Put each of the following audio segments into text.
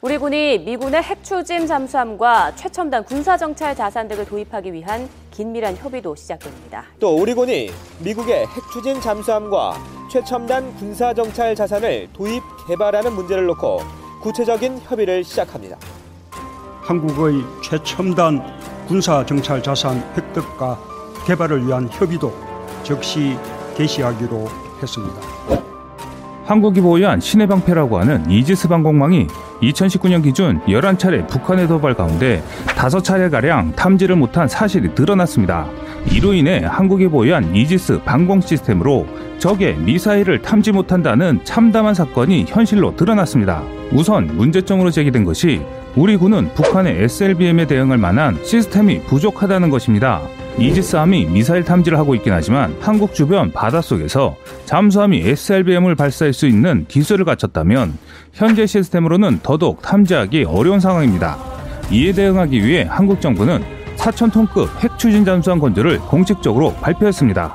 우리 군이 미군의 핵추진 잠수함과 최첨단 군사정찰 자산 등을 도입하기 위한 긴밀한 협의도 시작됩니다. 또 우리 군이 미국의 핵추진 잠수함과 최첨단 군사정찰 자산을 도입 개발하는 문제를 놓고 구체적인 협의를 시작합니다. 한국의 최첨단 군사정찰 자산 획득과 개발을 위한 협의도 즉시 개시하기로 했습니다. 한국이 보유한 신의 방패라고 하는 이지스 방공망이 2019년 기준 11차례 북한의 도발 가운데 5차례가량 탐지를 못한 사실이 드러났습니다. 이로 인해 한국이 보유한 이지스 방공 시스템으로 적의 미사일을 탐지 못한다는 참담한 사건이 현실로 드러났습니다. 우선 문제점으로 제기된 것이 우리 군은 북한의 SLBM에 대응할 만한 시스템이 부족하다는 것입니다. 이지스함이 미사일 탐지를 하고 있긴 하지만 한국 주변 바닷속에서 잠수함이 SLBM을 발사할 수 있는 기술을 갖췄다면 현재 시스템으로는 더더욱 탐지하기 어려운 상황입니다. 이에 대응하기 위해 한국 정부는 4,000톤급 핵추진 잠수함 건조를 공식적으로 발표했습니다.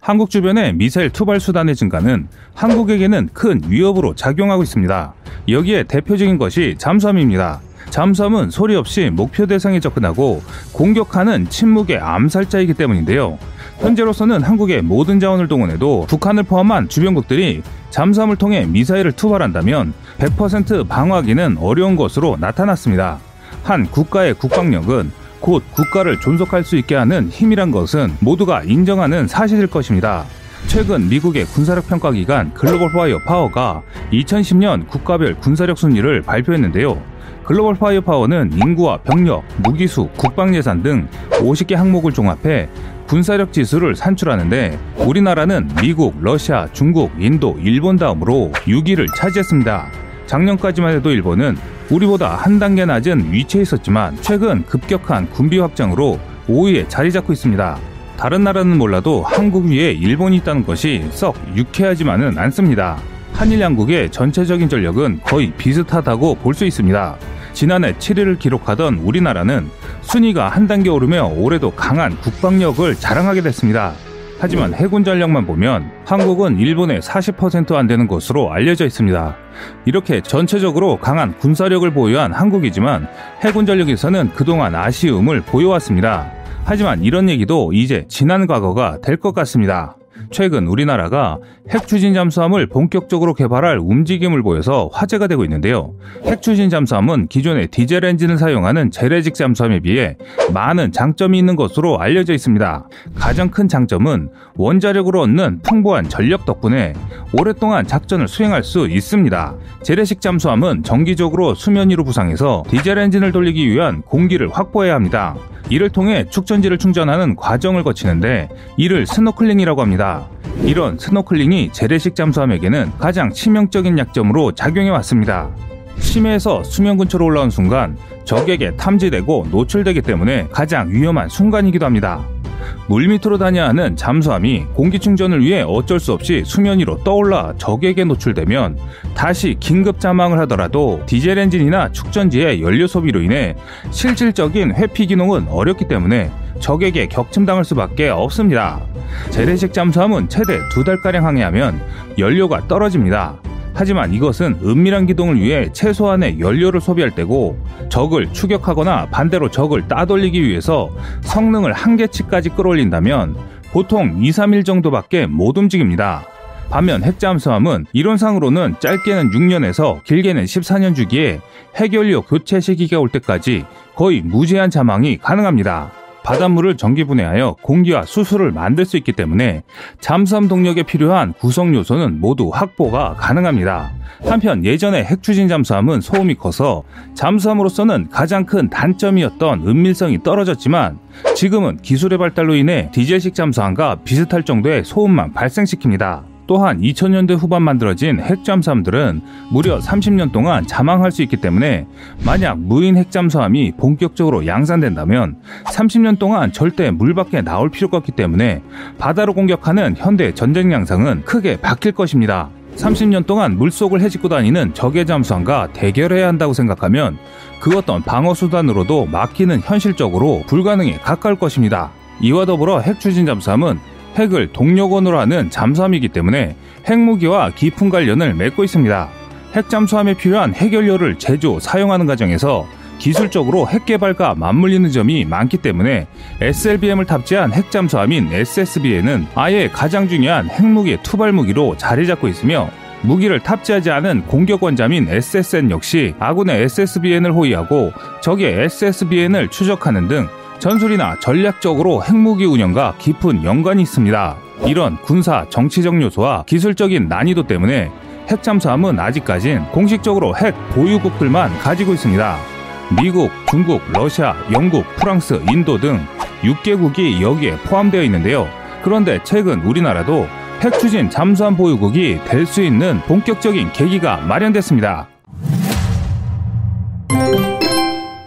한국 주변의 미사일 투발 수단의 증가는 한국에게는 큰 위협으로 작용하고 있습니다. 여기에 대표적인 것이 잠수함입니다. 잠수함은 소리 없이 목표 대상에 접근하고 공격하는 침묵의 암살자이기 때문인데요. 현재로서는 한국의 모든 자원을 동원해도 북한을 포함한 주변국들이 잠수함을 통해 미사일을 투발한다면 100% 방어하기는 어려운 것으로 나타났습니다. 한 국가의 국방력은 곧 국가를 존속할 수 있게 하는 힘이란 것은 모두가 인정하는 사실일 것입니다. 최근 미국의 군사력 평가기관 글로벌 파이어 파워가 2010년 국가별 군사력 순위를 발표했는데요. 글로벌 파이어 파워는 인구와 병력, 무기수, 국방예산 등 50개 항목을 종합해 군사력 지수를 산출하는데 우리나라는 미국, 러시아, 중국, 인도, 일본 다음으로 6위를 차지했습니다. 작년까지만 해도 일본은 우리보다 한 단계 낮은 위치에 있었지만 최근 급격한 군비 확장으로 5위에 자리 잡고 있습니다. 다른 나라는 몰라도 한국 위에 일본이 있다는 것이 썩 유쾌하지만은 않습니다. 한일 양국의 전체적인 전력은 거의 비슷하다고 볼 수 있습니다. 지난해 7위를 기록하던 우리나라는 순위가 한 단계 오르며 올해도 강한 국방력을 자랑하게 됐습니다. 하지만 해군 전력만 보면 한국은 일본의 40% 안 되는 것으로 알려져 있습니다. 이렇게 전체적으로 강한 군사력을 보유한 한국이지만 해군 전력에서는 그동안 아쉬움을 보여왔습니다. 하지만 이런 얘기도 이제 지난 과거가 될 것 같습니다. 최근 우리나라가 핵추진 잠수함을 본격적으로 개발할 움직임을 보여서 화제가 되고 있는데요. 핵추진 잠수함은 기존의 디젤 엔진을 사용하는 재래식 잠수함에 비해 많은 장점이 있는 것으로 알려져 있습니다. 가장 큰 장점은 원자력으로 얻는 풍부한 전력 덕분에 오랫동안 작전을 수행할 수 있습니다. 재래식 잠수함은 정기적으로 수면 위로 부상해서 디젤 엔진을 돌리기 위한 공기를 확보해야 합니다. 이를 통해 축전지를 충전하는 과정을 거치는데 이를 스노클링이라고 합니다. 이런 스노클링이 재래식 잠수함에게는 가장 치명적인 약점으로 작용해왔습니다. 심해에서 수면 근처로 올라온 순간 적에게 탐지되고 노출되기 때문에 가장 위험한 순간이기도 합니다. 물밑으로 다녀야 하는 잠수함이 공기 충전을 위해 어쩔 수 없이 수면 위로 떠올라 적에게 노출되면 다시 긴급 잠항을 하더라도 디젤 엔진이나 축전지의 연료 소비로 인해 실질적인 회피 기능은 어렵기 때문에 적에게 격침당할 수밖에 없습니다. 재래식 잠수함은 최대 2달가량 항해하면 연료가 떨어집니다. 하지만 이것은 은밀한 기동을 위해 최소한의 연료를 소비할 때고 적을 추격하거나 반대로 적을 따돌리기 위해서 성능을 한계치까지 끌어올린다면 보통 2~3일 정도밖에 못 움직입니다. 반면 핵잠수함은 이론상으로는 짧게는 6년에서 길게는 14년 주기에 핵연료 교체 시기가 올 때까지 거의 무제한 잠항이 가능합니다. 바닷물을 전기분해하여 공기와 수소를 만들 수 있기 때문에 잠수함 동력에 필요한 구성 요소는 모두 확보가 가능합니다. 한편 예전의 핵추진 잠수함은 소음이 커서 잠수함으로서는 가장 큰 단점이었던 은밀성이 떨어졌지만 지금은 기술의 발달로 인해 디젤식 잠수함과 비슷할 정도의 소음만 발생시킵니다. 또한 2000년대 후반 만들어진 핵잠수함들은 무려 30년 동안 잠항할 수 있기 때문에 만약 무인 핵잠수함이 본격적으로 양산된다면 30년 동안 절대 물 밖에 나올 필요가 없기 때문에 바다로 공격하는 현대 전쟁 양상은 크게 바뀔 것입니다. 30년 동안 물속을 헤집고 다니는 적의 잠수함과 대결해야 한다고 생각하면 그 어떤 방어 수단으로도 막기는 현실적으로 불가능에 가까울 것입니다. 이와 더불어 핵추진 잠수함은 핵을 동력원으로 하는 잠수함이기 때문에 핵무기와 깊은 관련을 맺고 있습니다. 핵잠수함에 필요한 핵연료를 제조, 사용하는 과정에서 기술적으로 핵 개발과 맞물리는 점이 많기 때문에 SLBM을 탑재한 핵잠수함인 SSB에는 아예 가장 중요한 핵무기의 투발무기로 자리 잡고 있으며, 무기를 탑재하지 않은 공격 원자민 SSN 역시 아군의 SSBN을 호위하고 적의 SSBN을 추적하는 등 전술이나 전략적으로 핵무기 운영과 깊은 연관이 있습니다. 이런 군사, 정치적 요소와 기술적인 난이도 때문에 핵잠수함은 아직까진 공식적으로 핵 보유국들만 가지고 있습니다. 미국, 중국, 러시아, 영국, 프랑스, 인도 등 6개국이 여기에 포함되어 있는데요. 그런데 최근 우리나라도 핵추진 잠수함 보유국이 될 수 있는 본격적인 계기가 마련됐습니다.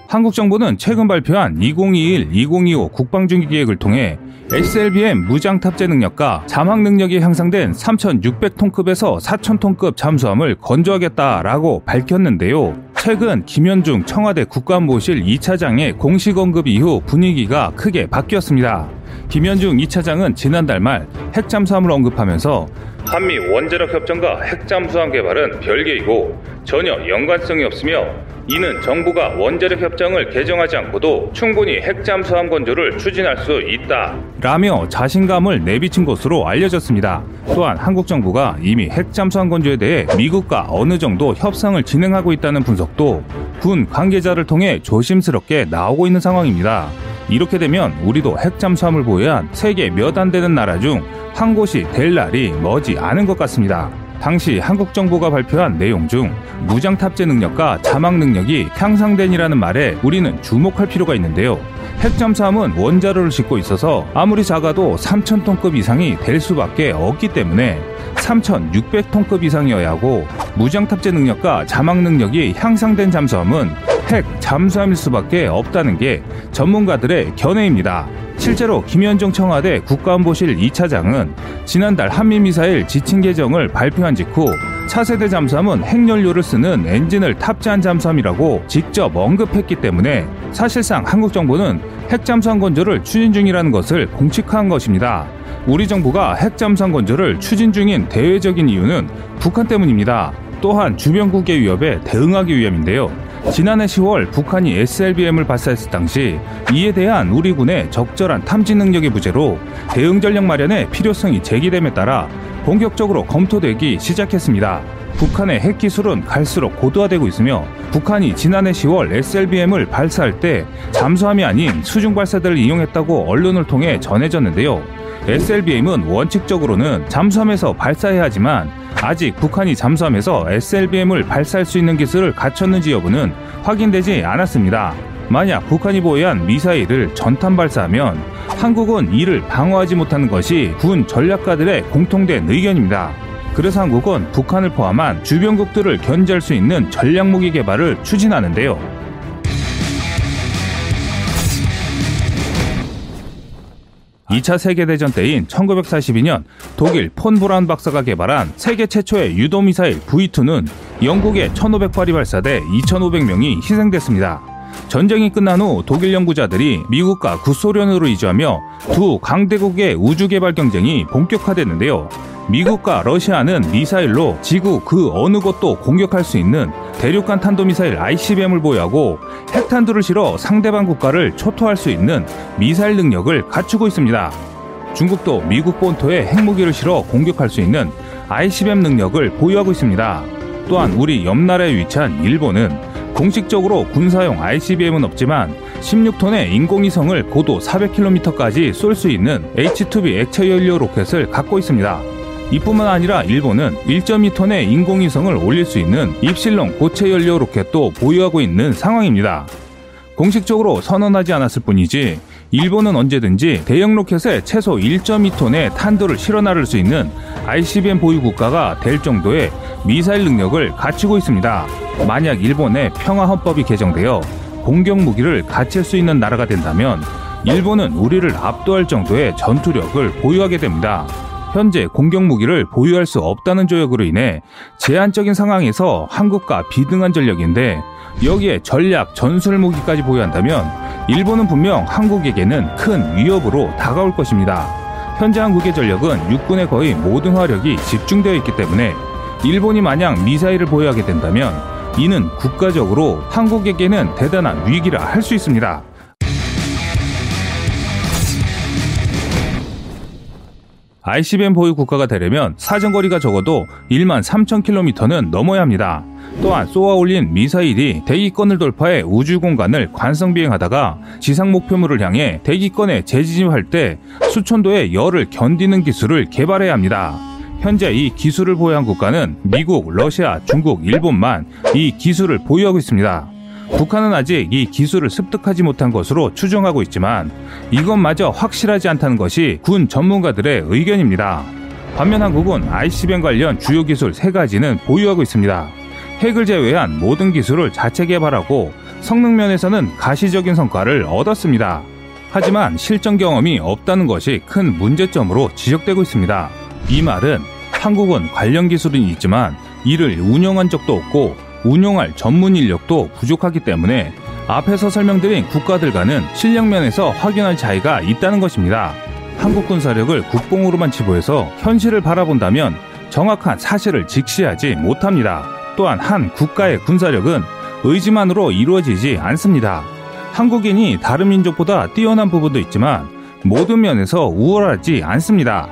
한국 정부는 최근 발표한 2021-2025 국방준비계획을 통해 SLBM 무장 탑재 능력과 잠항 능력이 향상된 3,600톤급에서 4,000톤급 잠수함을 건조하겠다라고 밝혔는데요. 최근 김현중 청와대 국가안보실 2차장의 공식 언급 이후 분위기가 크게 바뀌었습니다. 김현중 2차장은 지난달 말 핵잠수함을 언급하면서 한미 원자력 협정과 핵잠수함 개발은 별개이고 전혀 연관성이 없으며, 이는 정부가 원자력 협정을 개정하지 않고도 충분히 핵잠수함 건조를 추진할 수 있다 라며 자신감을 내비친 것으로 알려졌습니다. 또한 한국 정부가 이미 핵잠수함 건조에 대해 미국과 어느 정도 협상을 진행하고 있다는 분석도 군 관계자를 통해 조심스럽게 나오고 있는 상황입니다. 이렇게 되면 우리도 핵잠수함을 보유한 세계 몇 안 되는 나라 중 한 곳이 될 날이 머지 않은 것 같습니다. 당시 한국 정부가 발표한 내용 중 무장 탑재 능력과 잠항 능력이 향상된이라는 말에 우리는 주목할 필요가 있는데요. 핵잠수함은 원자로를 싣고 있어서 아무리 작아도 3,000톤급 이상이 될 수밖에 없기 때문에 3,600톤급 이상이어야 하고, 무장 탑재 능력과 잠항 능력이 향상된 잠수함은 핵 잠수함일 수밖에 없다는 게 전문가들의 견해입니다. 실제로 김현중 청와대 국가안보실 2차장은 지난달 한미미사일 지침 개정을 발표한 직후 차세대 잠수함은 핵연료를 쓰는 엔진을 탑재한 잠수함이라고 직접 언급했기 때문에 사실상 한국 정부는 핵잠수함 건조를 추진 중이라는 것을 공식화한 것입니다. 우리 정부가 핵잠수함 건조를 추진 중인 대외적인 이유는 북한 때문입니다. 또한 주변국의 위협에 대응하기 위함인데요. 지난해 10월 북한이 SLBM을 발사했을 당시 이에 대한 우리 군의 적절한 탐지 능력의 부재로 대응 전략 마련의 필요성이 제기됨에 따라 본격적으로 검토되기 시작했습니다. 북한의 핵 기술은 갈수록 고도화되고 있으며, 북한이 지난해 10월 SLBM을 발사할 때 잠수함이 아닌 수중 발사대를 이용했다고 언론을 통해 전해졌는데요. SLBM은 원칙적으로는 잠수함에서 발사해야 하지만 아직 북한이 잠수함에서 SLBM을 발사할 수 있는 기술을 갖췄는지 여부는 확인되지 않았습니다. 만약 북한이 보유한 미사일을 전탄 발사하면 한국은 이를 방어하지 못하는 것이 군 전략가들의 공통된 의견입니다. 그래서 한국은 북한을 포함한 주변국들을 견제할 수 있는 전략무기 개발을 추진하는데요. 제 2차 세계대전 때인 1942년 독일 폰 브라운 박사가 개발한 세계 최초의 유도미사일 V2는 영국의 1500발이 발사돼 2500명이 희생됐습니다. 전쟁이 끝난 후 독일 연구자들이 미국과 구소련으로 이주하며 두 강대국의 우주개발 경쟁이 본격화됐는데요. 미국과 러시아는 미사일로 지구 그 어느 곳도 공격할 수 있는 대륙간 탄도미사일 ICBM을 보유하고 핵탄두를 실어 상대방 국가를 초토할 수 있는 미사일 능력을 갖추고 있습니다. 중국도 미국 본토에 핵무기를 실어 공격할 수 있는 ICBM 능력을 보유하고 있습니다. 또한 우리 옆나라에 위치한 일본은 공식적으로 군사용 ICBM은 없지만 16톤의 인공위성을 고도 400km까지 쏠 수 있는 H2B 액체연료 로켓을 갖고 있습니다. 이뿐만 아니라 일본은 1.2톤의 인공위성을 올릴 수 있는 입실론 고체연료 로켓도 보유하고 있는 상황입니다. 공식적으로 선언하지 않았을 뿐이지 일본은 언제든지 대형 로켓에 최소 1.2톤의 탄두를 실어 나를 수 있는 ICBM 보유 국가가 될 정도의 미사일 능력을 갖추고 있습니다. 만약 일본의 평화헌법이 개정되어 공격 무기를 갖출 수 있는 나라가 된다면 일본은 우리를 압도할 정도의 전투력을 보유하게 됩니다. 현재 공격 무기를 보유할 수 없다는 조약으로 인해 제한적인 상황에서 한국과 비등한 전력인데, 여기에 전략, 전술 무기까지 보유한다면 일본은 분명 한국에게는 큰 위협으로 다가올 것입니다. 현재 한국의 전력은 육군의 거의 모든 화력이 집중되어 있기 때문에 일본이 만약 미사일을 보유하게 된다면 이는 국가적으로 한국에게는 대단한 위기라 할 수 있습니다. ICBM 보유 국가가 되려면 사정거리가 적어도 13,000km는 넘어야 합니다. 또한 쏘아올린 미사일이 대기권을 돌파해 우주공간을 관성비행하다가 지상 목표물을 향해 대기권에 재진입할 때 수천도의 열을 견디는 기술을 개발해야 합니다. 현재 이 기술을 보유한 국가는 미국, 러시아, 중국, 일본만 이 기술을 보유하고 있습니다. 북한은 아직 이 기술을 습득하지 못한 것으로 추정하고 있지만 이것마저 확실하지 않다는 것이 군 전문가들의 의견입니다. 반면 한국은 ICBM 관련 주요 기술 3가지는 보유하고 있습니다. 핵을 제외한 모든 기술을 자체 개발하고 성능 면에서는 가시적인 성과를 얻었습니다. 하지만 실전 경험이 없다는 것이 큰 문제점으로 지적되고 있습니다. 이 말은 한국은 관련 기술은 있지만 이를 운영한 적도 없고 운용할 전문 인력도 부족하기 때문에 앞에서 설명드린 국가들과는 실력 면에서 확연한 차이가 있다는 것입니다. 한국 군사력을 국뽕으로만 치부해서 현실을 바라본다면 정확한 사실을 직시하지 못합니다. 또한 한 국가의 군사력은 의지만으로 이루어지지 않습니다. 한국인이 다른 민족보다 뛰어난 부분도 있지만 모든 면에서 우월하지 않습니다.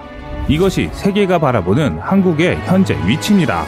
이것이 세계가 바라보는 한국의 현재 위치입니다.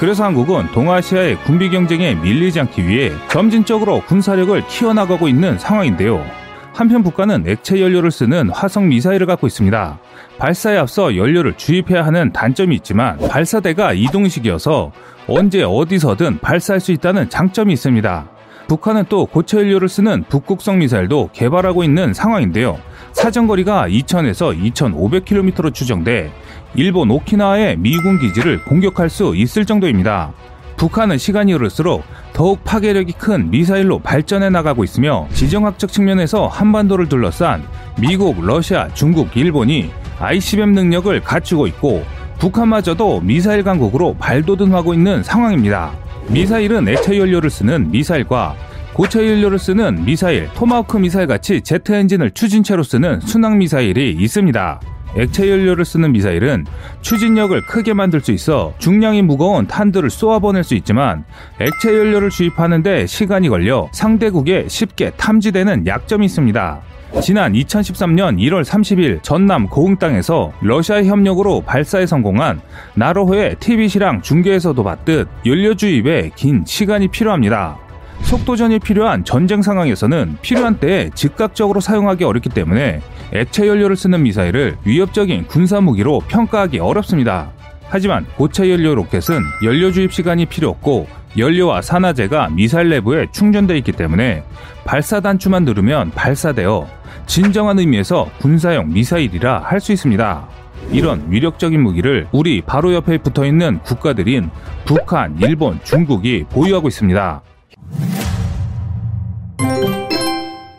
그래서 한국은 동아시아의 군비 경쟁에 밀리지 않기 위해 점진적으로 군사력을 키워나가고 있는 상황인데요. 한편 북한은 액체 연료를 쓰는 화성 미사일을 갖고 있습니다. 발사에 앞서 연료를 주입해야 하는 단점이 있지만 발사대가 이동식이어서 언제 어디서든 발사할 수 있다는 장점이 있습니다. 북한은 또 고체 연료를 쓰는 북극성 미사일도 개발하고 있는 상황인데요. 사정거리가 2,000에서 2,500km로 추정돼 일본 오키나와의 미군 기지를 공격할 수 있을 정도입니다. 북한은 시간이 흐를수록 더욱 파괴력이 큰 미사일로 발전해 나가고 있으며 지정학적 측면에서 한반도를 둘러싼 미국, 러시아, 중국, 일본이 ICBM 능력을 갖추고 있고 북한마저도 미사일 강국으로 발돋움하고 있는 상황입니다. 미사일은 액체 연료를 쓰는 미사일과 고체 연료를 쓰는 미사일, 토마호크 미사일 같이 제트 엔진을 추진체로 쓰는 순항 미사일이 있습니다. 액체 연료를 쓰는 미사일은 추진력을 크게 만들 수 있어 중량이 무거운 탄두를 쏘아보낼 수 있지만 액체 연료를 주입하는 데 시간이 걸려 상대국에 쉽게 탐지되는 약점이 있습니다. 지난 2013년 1월 30일 전남 고흥 땅에서 러시아의 협력으로 발사에 성공한 나로호의 TVC랑 중계에서도 봤듯 연료 주입에 긴 시간이 필요합니다. 속도전이 필요한 전쟁 상황에서는 필요한 때에 즉각적으로 사용하기 어렵기 때문에 액체 연료를 쓰는 미사일을 위협적인 군사 무기로 평가하기 어렵습니다. 하지만 고체 연료 로켓은 연료 주입 시간이 필요 없고 연료와 산화제가 미사일 내부에 충전되어 있기 때문에 발사 단추만 누르면 발사되어 진정한 의미에서 군사용 미사일이라 할 수 있습니다. 이런 위력적인 무기를 우리 바로 옆에 붙어있는 국가들인 북한, 일본, 중국이 보유하고 있습니다.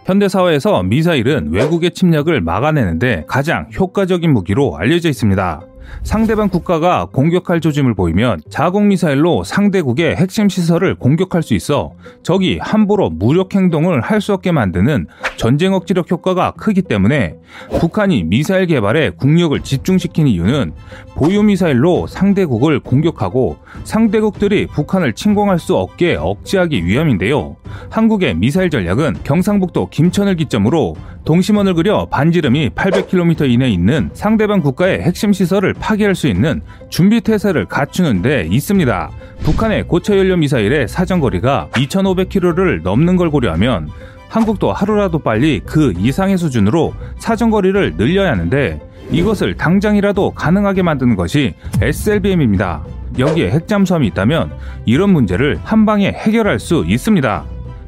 현대사회에서 미사일은 외국의 침략을 막아내는데 가장 효과적인 무기로 알려져 있습니다. 상대방 국가가 공격할 조짐을 보이면 자국미사일로 상대국의 핵심 시설을 공격할 수 있어 적이 함부로 무력 행동을 할 수 없게 만드는 전쟁 억지력 효과가 크기 때문에 북한이 미사일 개발에 국력을 집중시킨 이유는 보유미사일로 상대국을 공격하고 상대국들이 북한을 침공할 수 없게 억제하기 위함인데요. 한국의 미사일 전략은 경상북도 김천을 기점으로 동심원을 그려 반지름이 800km 이내에 있는 상대방 국가의 핵심 시설을 파괴할 수 있는 준비태세를 갖추는 데 있습니다. 북한의 고체연료 미사일의 사정거리가 2,500km를 넘는 걸 고려하면 한국도 하루라도 빨리 그 이상의 수준으로 사정거리를 늘려야 하는데 이것을 당장이라도 가능하게 만드는 것이 SLBM입니다. 여기에 핵잠수함이 있다면 이런 문제를 한방에 해결할 수 있습니다.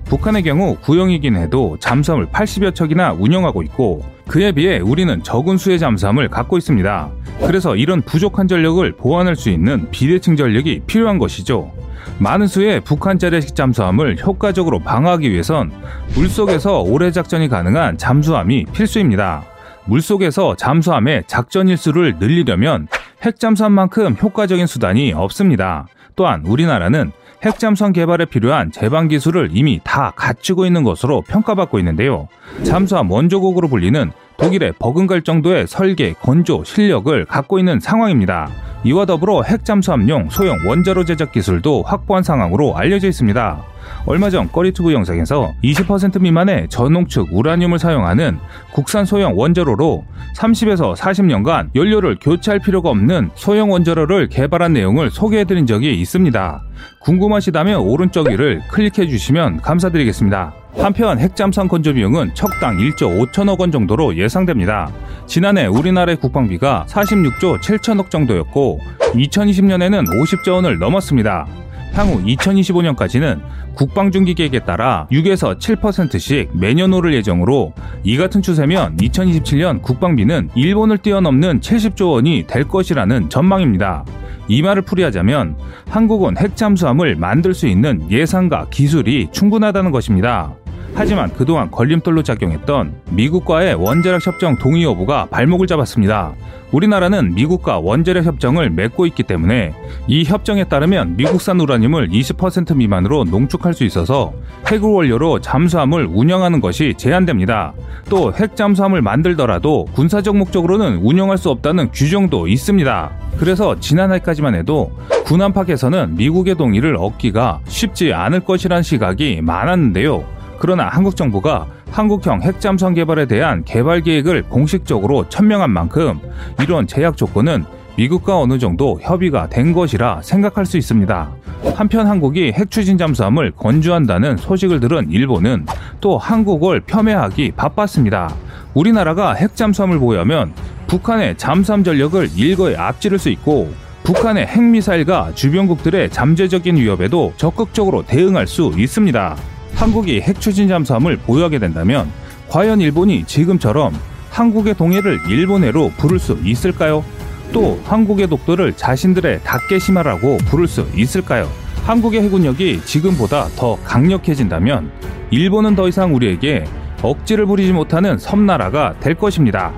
북한의 경우 구형이긴 해도 잠수함을 80여 척이나 운영하고 있고 그에 비해 우리는 적은 수의 잠수함을 갖고 있습니다. 그래서 이런 부족한 전력을 보완할 수 있는 비대칭 전력이 필요한 것이죠. 많은 수의 북한 재래식 잠수함을 효과적으로 방어하기 위해선 물속에서 오래 작전이 가능한 잠수함이 필수입니다. 물속에서 잠수함의 작전 일수를 늘리려면 핵잠수함만큼 효과적인 수단이 없습니다. 또한 우리나라는 핵잠수함 개발에 필요한 제반 기술을 이미 다 갖추고 있는 것으로 평가받고 있는데요. 잠수함 원조국으로 불리는 독일에 버금갈 정도의 설계, 건조, 실력을 갖고 있는 상황입니다. 이와 더불어 핵 잠수함용 소형 원자로 제작 기술도 확보한 상황으로 알려져 있습니다. 얼마 전 꺼리튜브 영상에서 20% 미만의 저농축 우라늄을 사용하는 국산 소형 원자로로 30에서 40년간 연료를 교체할 필요가 없는 소형 원자로를 개발한 내용을 소개해드린 적이 있습니다. 궁금하시다면 오른쪽 위를 클릭해주시면 감사드리겠습니다. 한편 핵잠수함 건조 비용은 척당 1조 5천억 원 정도로 예상됩니다. 지난해 우리나라의 국방비가 46조 7천억 정도였고 2020년에는 50조 원을 넘었습니다. 향후 2025년까지는 국방준비계획에 따라 6에서 7%씩 매년 오를 예정으로 이 같은 추세면 2027년 국방비는 일본을 뛰어넘는 70조 원이 될 것이라는 전망입니다. 이 말을 풀이하자면 한국은 핵잠수함을 만들 수 있는 예산과 기술이 충분하다는 것입니다. 하지만 그동안 걸림돌로 작용했던 미국과의 원자력 협정 동의 여부가 발목을 잡았습니다. 우리나라는 미국과 원자력 협정을 맺고 있기 때문에 이 협정에 따르면 미국산 우라늄을 20% 미만으로 농축할 수 있어서 핵을 원료로 잠수함을 운영하는 것이 제한됩니다. 또 핵잠수함을 만들더라도 군사적 목적으로는 운영할 수 없다는 규정도 있습니다. 그래서 지난해까지만 해도 군 안팎에서는 미국의 동의를 얻기가 쉽지 않을 것이란 시각이 많았는데요. 그러나 한국 정부가 한국형 핵잠수함 개발에 대한 개발 계획을 공식적으로 천명한 만큼 이런 제약 조건은 미국과 어느 정도 협의가 된 것이라 생각할 수 있습니다. 한편 한국이 핵 추진 잠수함을 건조한다는 소식을 들은 일본은 또 한국을 폄훼하기 바빴습니다. 우리나라가 핵 잠수함을 보유하면 북한의 잠수함 전력을 일거에 앞지를 수 있고 북한의 핵미사일과 주변국들의 잠재적인 위협에도 적극적으로 대응할 수 있습니다. 한국이 핵 추진 잠수함을 보유하게 된다면 과연 일본이 지금처럼 한국의 동해를 일본해로 부를 수 있을까요? 또 한국의 독도를 자신들의 다케시마라고 부를 수 있을까요? 한국의 해군력이 지금보다 더 강력해진다면 일본은 더 이상 우리에게 억지를 부리지 못하는 섬나라가 될 것입니다.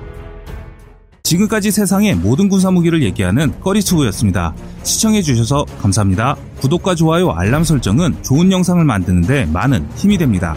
지금까지 세상의 모든 군사무기를 얘기하는 꺼리튜브였습니다. 시청해주셔서 감사합니다. 구독과 좋아요, 알람 설정은 좋은 영상을 만드는데 많은 힘이 됩니다.